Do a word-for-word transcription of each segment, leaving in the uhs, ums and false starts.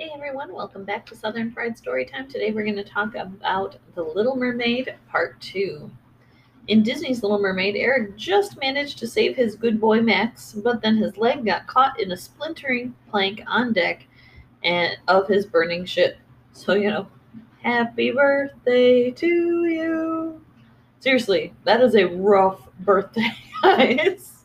Hey everyone, welcome back to Southern Fried Storytime. Today we're going to talk about The Little Mermaid Part two. In Disney's Little Mermaid, Eric just managed to save his good boy Max, but then his leg got caught in a splintering plank on deck and of his burning ship. So, you know, happy birthday to you. Seriously, that is a rough birthday, guys.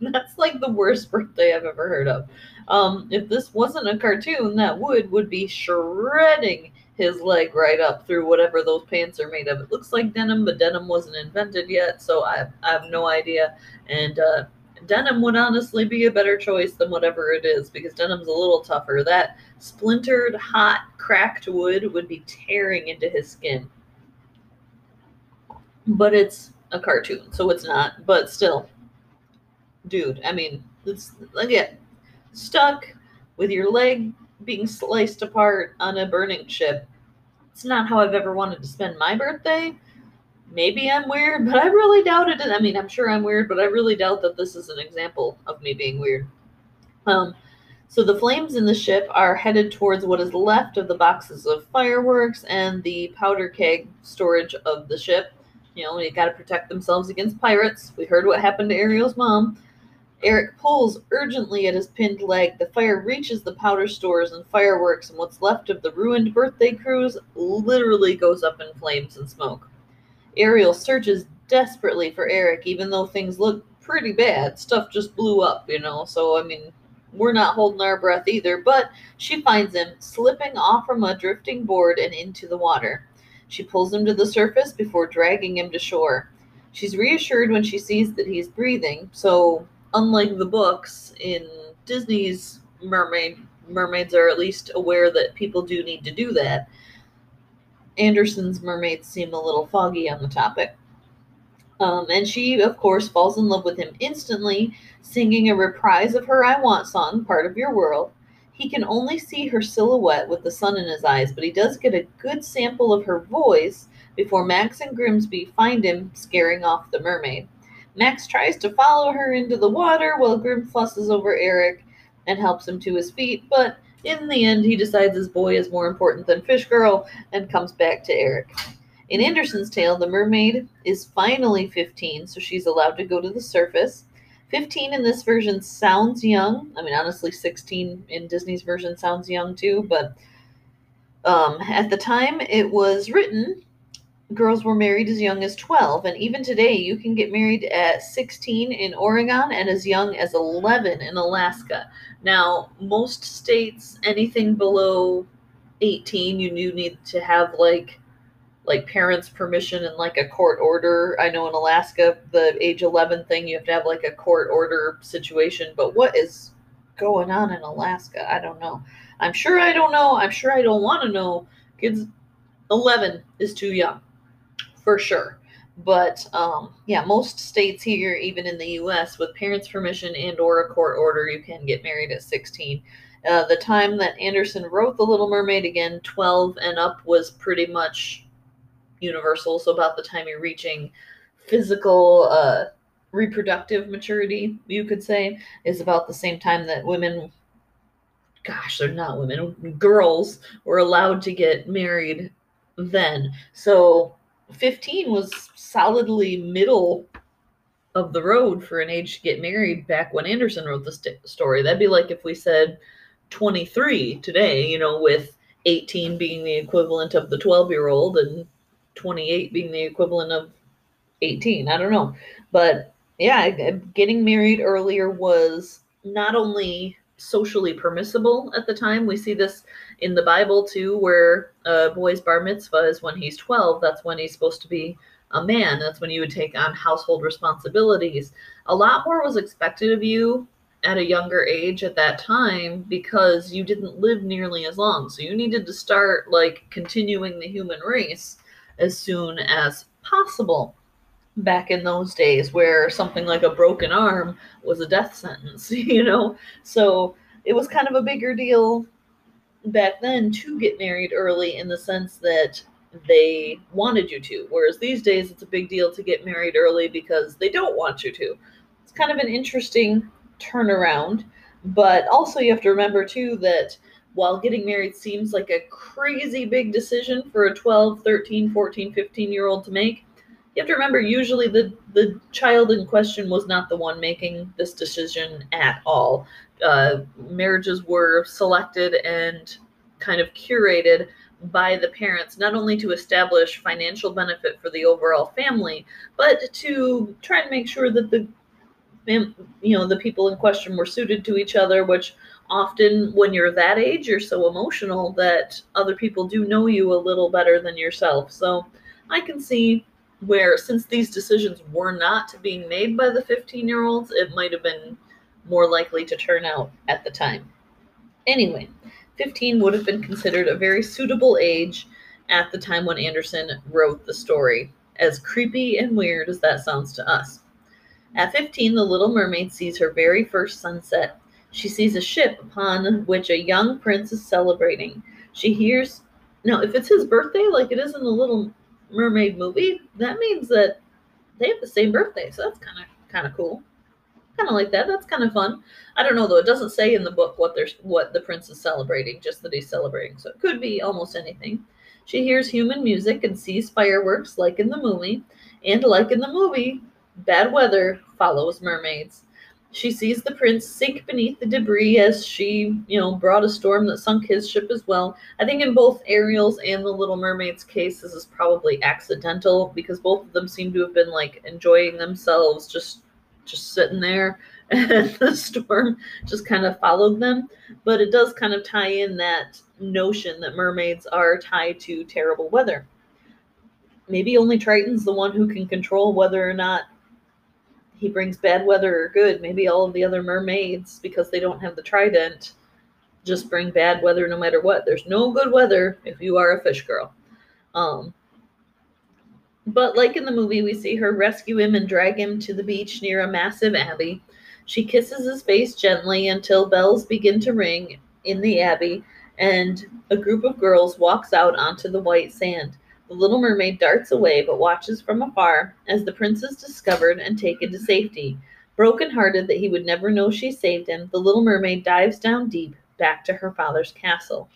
That's like the worst birthday I've ever heard of. Um, if this wasn't a cartoon, that wood would be shredding his leg right up through whatever those pants are made of. It looks like denim, but denim wasn't invented yet, so I, I have no idea. And uh, denim would honestly be a better choice than whatever it is, because denim's a little tougher. That splintered, hot, cracked wood would be tearing into his skin. But it's a cartoon, so it's not. But still. Dude, I mean, it's, again, stuck with your leg being sliced apart on a burning ship. It's not how I've ever wanted to spend my birthday. Maybe I'm weird, but I really doubt it. I mean, I'm sure I'm weird, but I really doubt that this is an example of me being weird. Um, so the flames in the ship are headed towards what is left of the boxes of fireworks and the powder keg storage of the ship. You know, they got to protect themselves against pirates. We heard what happened to Ariel's mom. Eric pulls urgently at his pinned leg. The fire reaches the powder stores and fireworks, and what's left of the ruined birthday cruise literally goes up in flames and smoke. Ariel searches desperately for Eric, even though things look pretty bad. Stuff just blew up, you know, so, I mean, we're not holding our breath either, but she finds him slipping off from a drifting board and into the water. She pulls him to the surface before dragging him to shore. She's reassured when she sees that he's breathing, so unlike the books, in Disney's mermaid, mermaids are at least aware that people do need to do that. Anderson's mermaids seem a little foggy on the topic. Um, and she, of course, falls in love with him instantly, singing a reprise of her I Want song, Part of Your World. He can only see her silhouette with the sun in his eyes, but he does get a good sample of her voice before Max and Grimsby find him scaring off the mermaid. Max tries to follow her into the water while Grim fusses over Eric and helps him to his feet, but in the end he decides his boy is more important than Fish Girl and comes back to Eric. In Anderson's tale, the mermaid is finally fifteen, so she's allowed to go to the surface. fifteen in this version sounds young. I mean, honestly, sixteen in Disney's version sounds young too, but um, at the time it was written, girls were married as young as twelve, and even today you can get married at sixteen in Oregon and as young as eleven in Alaska. Now, most states, anything below eighteen, you do need to have, like, like parents' permission and like a court order. I know in Alaska, the age eleven thing, you have to have like a court order situation, but what is going on in Alaska? I don't know. I'm sure I don't know. I'm sure I don't want to know. Kids, eleven is too young for sure. But um, yeah, most states here, even in the U S, with parents' permission and or a court order, you can get married at sixteen. Uh, the time that Anderson wrote The Little Mermaid, again, twelve and up was pretty much universal, so about the time you're reaching physical uh, reproductive maturity, you could say, is about the same time that women, gosh, they're not women, girls were allowed to get married then. So fifteen was solidly middle of the road for an age to get married back when Anderson wrote the st- story. That'd be like if we said twenty-three today, you know, with eighteen being the equivalent of the twelve-year-old and twenty-eight being the equivalent of eighteen. I don't know. But yeah, getting married earlier was not only socially permissible at the time. We see this in the Bible too, where a boy's bar mitzvah is when he's twelve. That's when he's supposed to be a man. That's when you would take on household responsibilities. A lot more was expected of you at a younger age at that time because you didn't live nearly as long. So you needed to start like continuing the human race as soon as possible back in those days, where something like a broken arm was a death sentence, you know? So it was kind of a bigger deal back then to get married early in the sense that they wanted you to, whereas these days it's a big deal to get married early because they don't want you to. It's kind of an interesting turnaround, but also you have to remember too that while getting married seems like a crazy big decision for a twelve, thirteen, fourteen, fifteen-year-old to make, you have to remember usually the, the child in question was not the one making this decision at all. Uh, marriages were selected and kind of curated by the parents, not only to establish financial benefit for the overall family, but to try and make sure that the you know, the people in question were suited to each other, which often when you're that age, you're so emotional that other people do know you a little better than yourself. So I can see where, since these decisions were not being made by the fifteen-year-olds, it might have been more likely to turn out at the time. Anyway, fifteen would have been considered a very suitable age at the time when Anderson wrote the story, as creepy and weird as that sounds to us. At fifteen, the Little Mermaid sees her very first sunset. She sees a ship upon which a young prince is celebrating. She hears... Now, if it's his birthday, like it is in the Little Mermaid movie, that means that they have the same birthday, so that's kind of kind of cool. Kind of like that. That's kind of fun. I don't know, though. It doesn't say in the book what, what the prince is celebrating, just that he's celebrating, so it could be almost anything. She hears human music and sees fireworks like in the movie, and like in the movie... Bad weather follows mermaids. She sees the prince sink beneath the debris as she, you know, brought a storm that sunk his ship as well. I think in both Ariel's and the Little Mermaid's case, this is probably accidental because both of them seem to have been, like, enjoying themselves, just just sitting there, and the storm just kind of followed them. But it does kind of tie in that notion that mermaids are tied to terrible weather. Maybe only Triton's the one who can control whether or not he brings bad weather or good. Maybe all of the other mermaids, because they don't have the trident, just bring bad weather no matter what. There's no good weather if you are a fish girl. Um, but like in the movie, we see her rescue him and drag him to the beach near a massive abbey. She kisses his face gently until bells begin to ring in the abbey, and a group of girls walks out onto the white sand. The Little Mermaid darts away, but watches from afar as the prince is discovered and taken to safety. Broken-hearted that he would never know she saved him, the Little Mermaid dives down deep, back to her father's castle.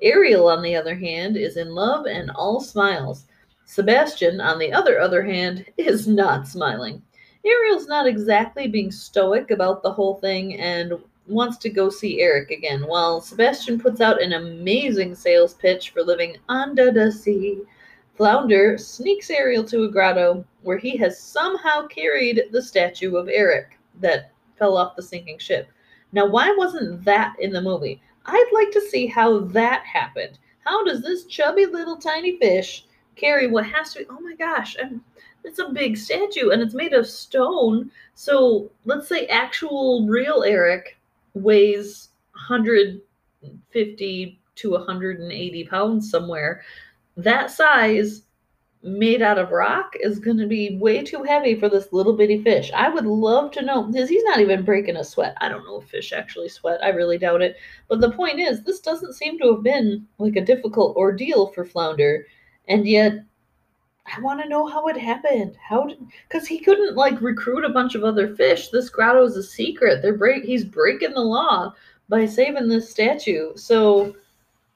Ariel, on the other hand, is in love and all smiles. Sebastian, on the other other hand, is not smiling. Ariel's not exactly being stoic about the whole thing and wants to go see Eric again, while Sebastian puts out an amazing sales pitch for living under the sea. Flounder sneaks Ariel to a grotto where he has somehow carried the statue of Eric that fell off the sinking ship. Now, why wasn't that in the movie? I'd like to see how that happened. How does this chubby little tiny fish carry what has to be... Oh my gosh, I'm, it's a big statue and it's made of stone. So let's say actual real Eric weighs one hundred fifty to one hundred eighty pounds somewhere. That size made out of rock is going to be way too heavy for this little bitty fish. I would love to know, because he's not even breaking a sweat. I don't know if fish actually sweat. I really doubt it. But the point is, this doesn't seem to have been like a difficult ordeal for Flounder. And yet, I want to know how it happened. How did, because he couldn't, like, recruit a bunch of other fish. This grotto is a secret. They're break. He's breaking the law by saving this statue. So...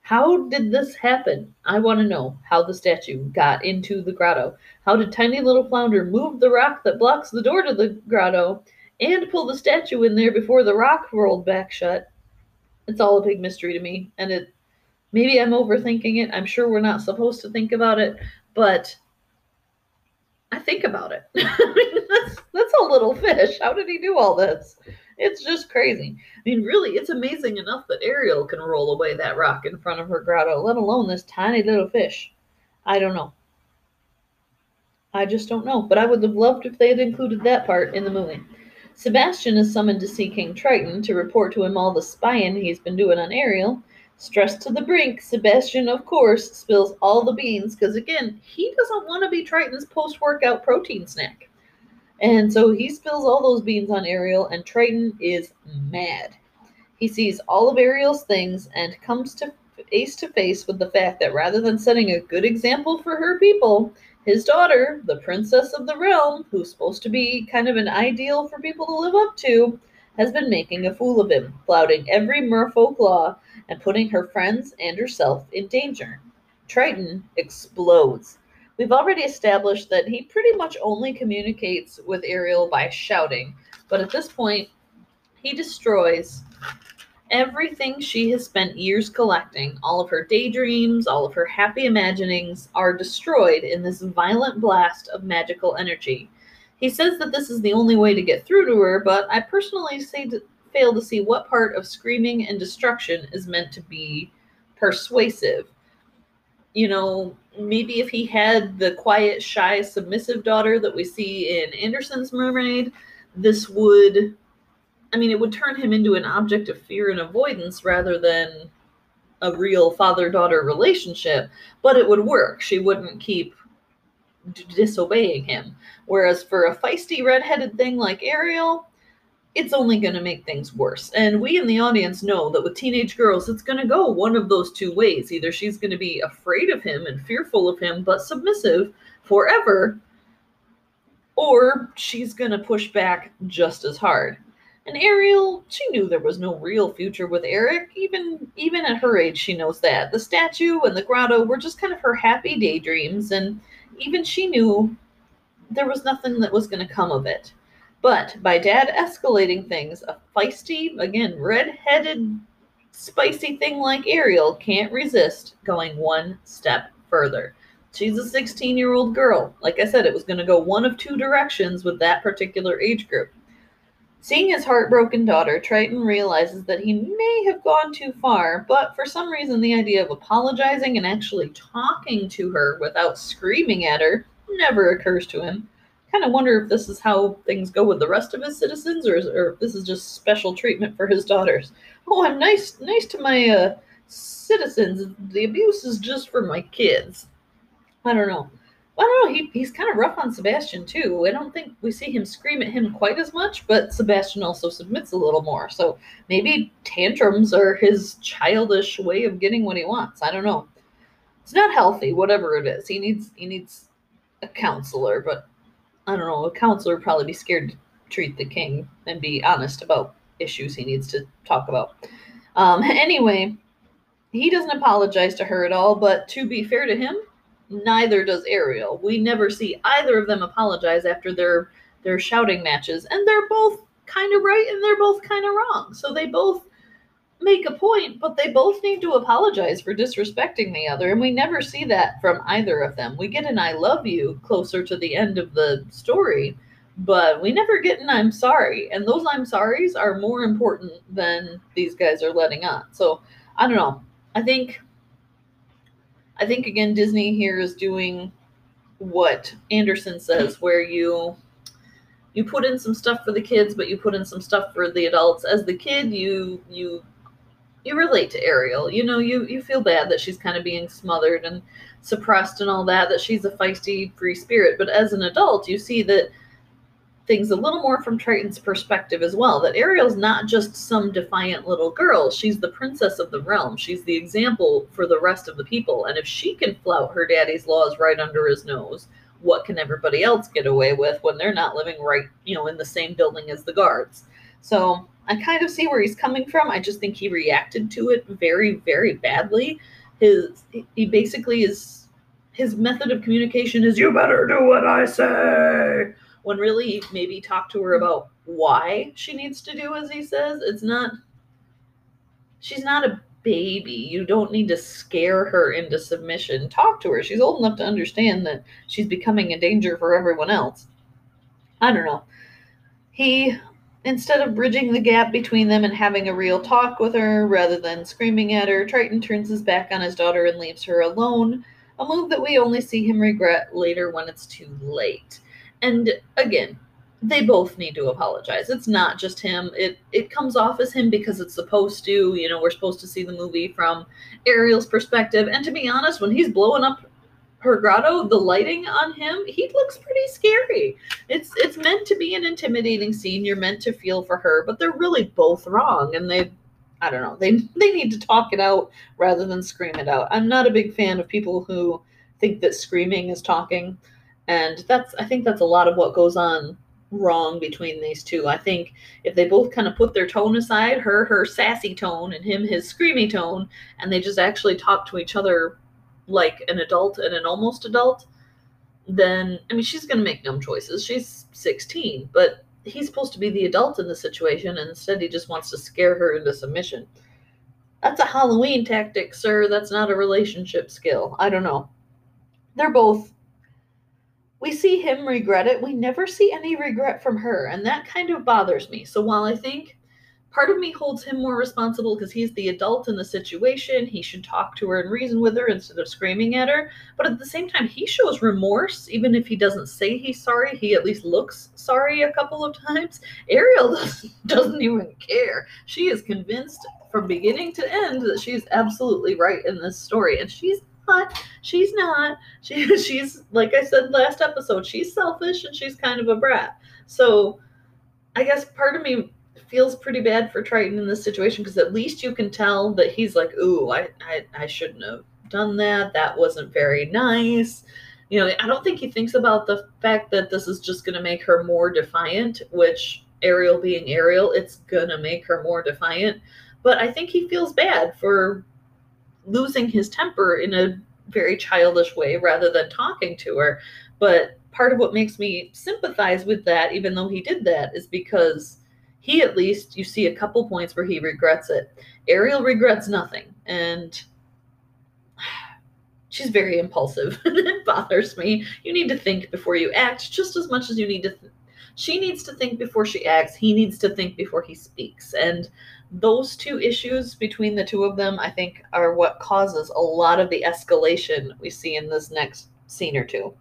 how did this happen? I want to know how the statue got into the grotto. How did tiny little Flounder move the rock that blocks the door to the grotto and pull the statue in there before the rock rolled back shut? It's all a big mystery to me, and it maybe I'm overthinking it. I'm sure we're not supposed to think about it, but I think about it. I mean, that's, that's a little fish. How did he do all this? It's just crazy. I mean, really, it's amazing enough that Ariel can roll away that rock in front of her grotto, let alone this tiny little fish. I don't know. I just don't know. But I would have loved if they had included that part in the movie. Sebastian is summoned to see King Triton to report to him all the spying he's been doing on Ariel. Stressed to the brink, Sebastian, of course, spills all the beans because, again, he doesn't want to be Triton's post-workout protein snack. And so he spills all those beans on Ariel, and Triton is mad. He sees all of Ariel's things and comes to face to face with the fact that rather than setting a good example for her people, his daughter, the princess of the realm, who's supposed to be kind of an ideal for people to live up to, has been making a fool of him, flouting every merfolk law and putting her friends and herself in danger. Triton explodes. We've already established that he pretty much only communicates with Ariel by shouting, but at this point, he destroys everything she has spent years collecting. All of her daydreams, all of her happy imaginings are destroyed in this violent blast of magical energy. He says that this is the only way to get through to her, but I personally say to, fail to see what part of screaming and destruction is meant to be persuasive. You know, maybe if he had the quiet, shy, submissive daughter that we see in Anderson's Mermaid, this would, I mean, it would turn him into an object of fear and avoidance rather than a real father-daughter relationship, but it would work. She wouldn't keep d- disobeying him. Whereas for a feisty, redheaded thing like Ariel, it's only going to make things worse. And we in the audience know that with teenage girls, it's going to go one of those two ways. Either she's going to be afraid of him and fearful of him, but submissive forever, or she's going to push back just as hard. And Ariel, she knew there was no real future with Eric. Even, even at her age, she knows that. The statue and the grotto were just kind of her happy daydreams, and even she knew there was nothing that was going to come of it. But by Dad escalating things, a feisty, again, red-headed, spicy thing like Ariel can't resist going one step further. She's a sixteen-year-old girl. Like I said, it was going to go one of two directions with that particular age group. Seeing his heartbroken daughter, Triton realizes that he may have gone too far, but for some reason the idea of apologizing and actually talking to her without screaming at her never occurs to him. Kind of wonder if this is how things go with the rest of his citizens, or, or if this is just special treatment for his daughters. Oh, I'm nice, nice to my uh, citizens. The abuse is just for my kids. I don't know. I don't know. He he's kind of rough on Sebastian too. I don't think we see him scream at him quite as much, but Sebastian also submits a little more. So maybe tantrums are his childish way of getting what he wants. I don't know. It's not healthy. Whatever it is, he needs he needs a counselor, but. I don't know, a counselor would probably be scared to treat the king and be honest about issues he needs to talk about. Um, anyway, he doesn't apologize to her at all, but to be fair to him, neither does Ariel. We never see either of them apologize after their, their shouting matches, and they're both kind of right and they're both kind of wrong. So they both make a point, but they both need to apologize for disrespecting the other, and we never see that from either of them. We get an I love you closer to the end of the story, but we never get an I'm sorry, and those I'm sorries are more important than these guys are letting on. So, I don't know. I think, I think again, Disney here is doing what Anderson says, where you... You put in some stuff for the kids, but you put in some stuff for the adults. As the kid, you you you relate to Ariel. You know, you, you feel bad that she's kind of being smothered and suppressed and all that, that she's a feisty free spirit. But as an adult, you see that things a little more from Triton's perspective as well, that Ariel's not just some defiant little girl. She's the princess of the realm. She's the example for the rest of the people. And if she can flout her daddy's laws right under his nose, what can everybody else get away with when they're not living right, you know, in the same building as the guards? So I kind of see where he's coming from. I just think he reacted to it very, very badly. His, he basically is, his method of communication is, you better do what I say. When really maybe talk to her about why she needs to do as he says. It's not, she's not a baby. You don't need to scare her into submission. Talk to her. She's old enough to understand that she's becoming a danger for everyone else. I don't know. He, instead of bridging the gap between them and having a real talk with her rather than screaming at her, Triton turns his back on his daughter and leaves her alone, a move that we only see him regret later when it's too late. And again, they both need to apologize. It's not just him. It it comes off as him because it's supposed to. You know, we're supposed to see the movie from Ariel's perspective. And to be honest, when he's blowing up her grotto, the lighting on him, he looks pretty scary. It's it's meant to be an intimidating scene. You're meant to feel for her, but they're really both wrong. And they, I don't know, they they need to talk it out rather than scream it out. I'm not a big fan of people who think that screaming is talking. And that's I think that's a lot of what goes on wrong between these two. I think if they both kind of put their tone aside, her her sassy tone and him his screamy tone, and they just actually talk to each other like an adult and an almost adult, then, I mean, she's going to make dumb choices. She's sixteen, but he's supposed to be the adult in the situation, and instead he just wants to scare her into submission. That's a Halloween tactic, sir. That's not a relationship skill. I don't know. They're both... We see him regret it. We never see any regret from her, and that kind of bothers me. So while I think part of me holds him more responsible because he's the adult in the situation, he should talk to her and reason with her instead of screaming at her. But at the same time, he shows remorse. Even if he doesn't say he's sorry, he at least looks sorry a couple of times. Ariel doesn't even care. She is convinced from beginning to end that she's absolutely right in this story. And she's not. She's not. She, she's, like I said last episode, she's selfish and she's kind of a brat. So I guess part of me feels pretty bad for Triton in this situation, because at least you can tell that he's like, ooh, I, I, I shouldn't have done that. That wasn't very nice. You know, I don't think he thinks about the fact that this is just going to make her more defiant, which Ariel being Ariel, it's going to make her more defiant. But I think he feels bad for losing his temper in a very childish way rather than talking to her. But part of what makes me sympathize with that, even though he did that, is because he, at least, you see a couple points where he regrets it. Ariel regrets nothing, and she's very impulsive. It bothers me. You need to think before you act just as much as you need to. Th- she needs to think before she acts. He needs to think before he speaks. And those two issues between the two of them, I think, are what causes a lot of the escalation we see in this next scene or two.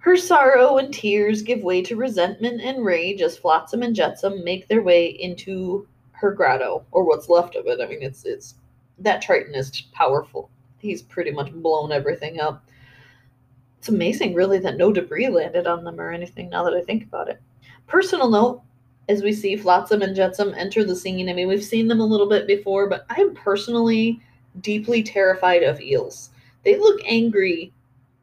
Her sorrow and tears give way to resentment and rage as Flotsam and Jetsam make their way into her grotto, or what's left of it. I mean, it's it's that Triton is powerful. He's pretty much blown everything up. It's amazing, really, that no debris landed on them or anything, now that I think about it. Personal note, as we see Flotsam and Jetsam enter the scene, I mean, we've seen them a little bit before, but I'm personally deeply terrified of eels. They look angry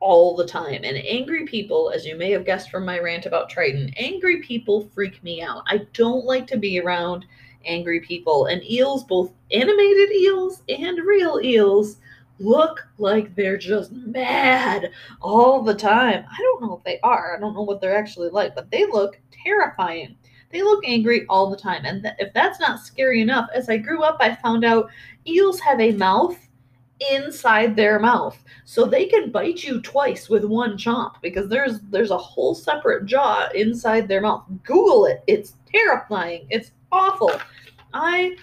all the time, and angry people, as you may have guessed from my rant about Triton, angry people freak me out. I don't like to be around angry people, and eels, both animated eels and real eels, look like they're just mad all the time. I don't know if they are. I don't know what they're actually like, but they look terrifying. They look angry all the time, and th- if that's not scary enough, as I grew up, I found out eels have a mouth inside their mouth, so they can bite you twice with one chomp, because there's there's a whole separate jaw inside their mouth. Google it. It's terrifying. It's awful. I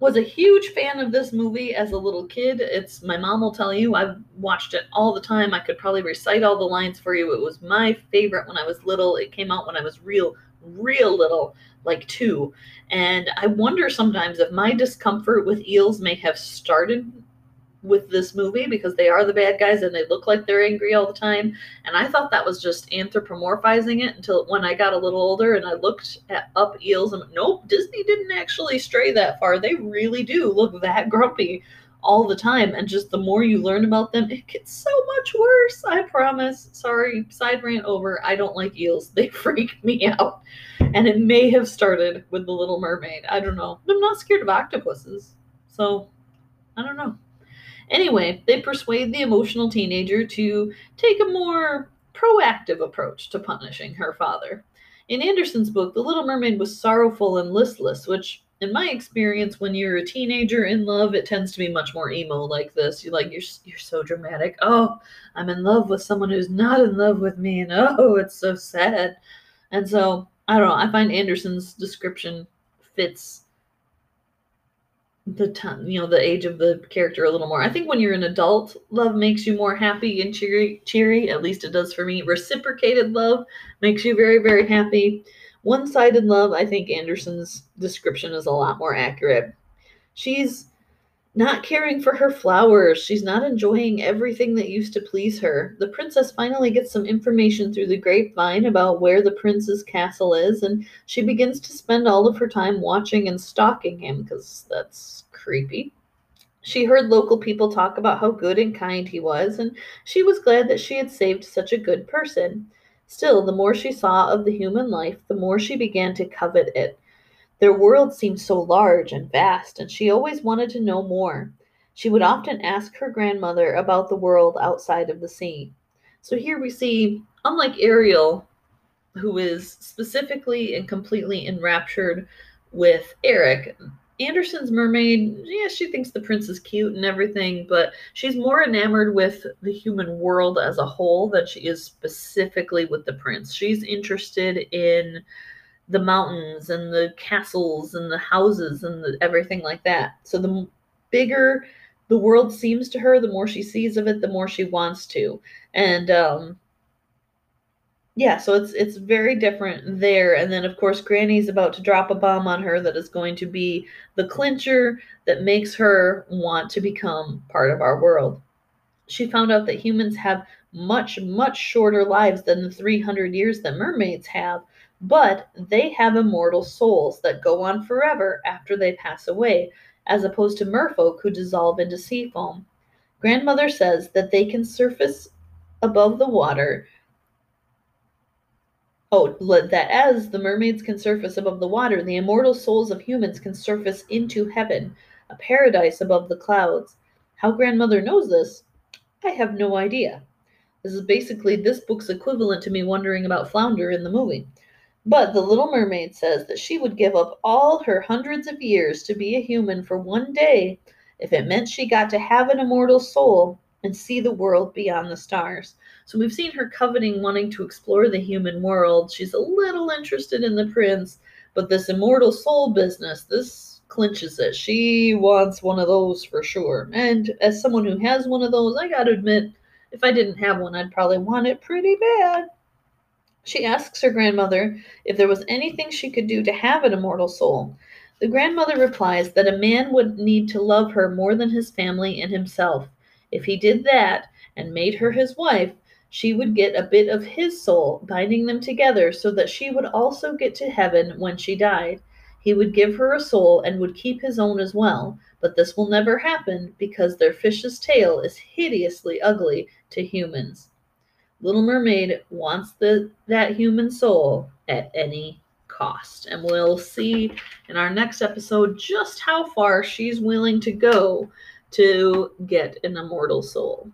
was a huge fan of this movie as a little kid. It's, my mom will tell you, I've watched it all the time. I could probably recite all the lines for you. It was my favorite when I was little. It came out when I was real real little, like two, and I wonder sometimes if my discomfort with eels may have started with this movie, because they are the bad guys and they look like they're angry all the time. And I thought that was just anthropomorphizing it until when I got a little older and I looked at up eels and nope, Disney didn't actually stray that far. They really do look that grumpy all the time. And just the more you learn about them, it gets so much worse. I promise. Sorry, side rant over. I don't like eels. They freak me out. And it may have started with The Little Mermaid. I don't know. I'm not scared of octopuses. So, I don't know. Anyway, they persuade the emotional teenager to take a more proactive approach to punishing her father. In Anderson's book, The Little Mermaid was sorrowful and listless, which, in my experience, when you're a teenager in love, it tends to be much more emo like this. You're like, you're, you're so dramatic. Oh, I'm in love with someone who's not in love with me, and oh, it's so sad. And so, I don't know, I find Anderson's description fits the time, you know, the age of the character a little more. I think when you're an adult, love makes you more happy and cheery, cheery. At least it does for me. Reciprocated love makes you very, very happy. One-sided love, I think Anderson's description is a lot more accurate. She's not caring for her flowers. She's not enjoying everything that used to please her. The princess finally gets some information through the grapevine about where the prince's castle is, and she begins to spend all of her time watching and stalking him, because that's creepy. She heard local people talk about how good and kind he was, and she was glad that she had saved such a good person. Still, the more she saw of the human life, the more she began to covet it. Their world seemed so large and vast, and she always wanted to know more. She would often ask her grandmother about the world outside of the sea. So here we see, unlike Ariel, who is specifically and completely enraptured with Eric, Anderson's mermaid, yeah, she thinks the prince is cute and everything, but she's more enamored with the human world as a whole than she is specifically with the prince. She's interested in the mountains and the castles and the houses and the, everything like that. So the bigger the world seems to her, the more she sees of it, the more she wants to. And, um, yeah, so it's it's very different there. And then, of course, Granny's about to drop a bomb on her that is going to be the clincher that makes her want to become part of our world. She found out that humans have much, much shorter lives than the three hundred years that mermaids have, but they have immortal souls that go on forever after they pass away, as opposed to merfolk who dissolve into sea foam. Grandmother says that they can surface above the water. Oh, that as the mermaids can surface above the water, the immortal souls of humans can surface into heaven, a paradise above the clouds. How grandmother knows this, I have no idea. This is basically this book's equivalent to me wondering about Flounder in the movie. But the Little Mermaid says that she would give up all her hundreds of years to be a human for one day if it meant she got to have an immortal soul and see the world beyond the stars. So we've seen her coveting, wanting to explore the human world. She's a little interested in the prince, but this immortal soul business, this clinches it. She wants one of those for sure. And as someone who has one of those, I gotta admit, if I didn't have one, I'd probably want it pretty bad. She asks her grandmother if there was anything she could do to have an immortal soul. The grandmother replies that a man would need to love her more than his family and himself. If he did that and made her his wife, she would get a bit of his soul, binding them together so that she would also get to heaven when she died. He would give her a soul and would keep his own as well, but this will never happen because their fish's tail is hideously ugly to humans. Little Mermaid wants the, that human soul at any cost, and we'll see in our next episode just how far she's willing to go to get an immortal soul.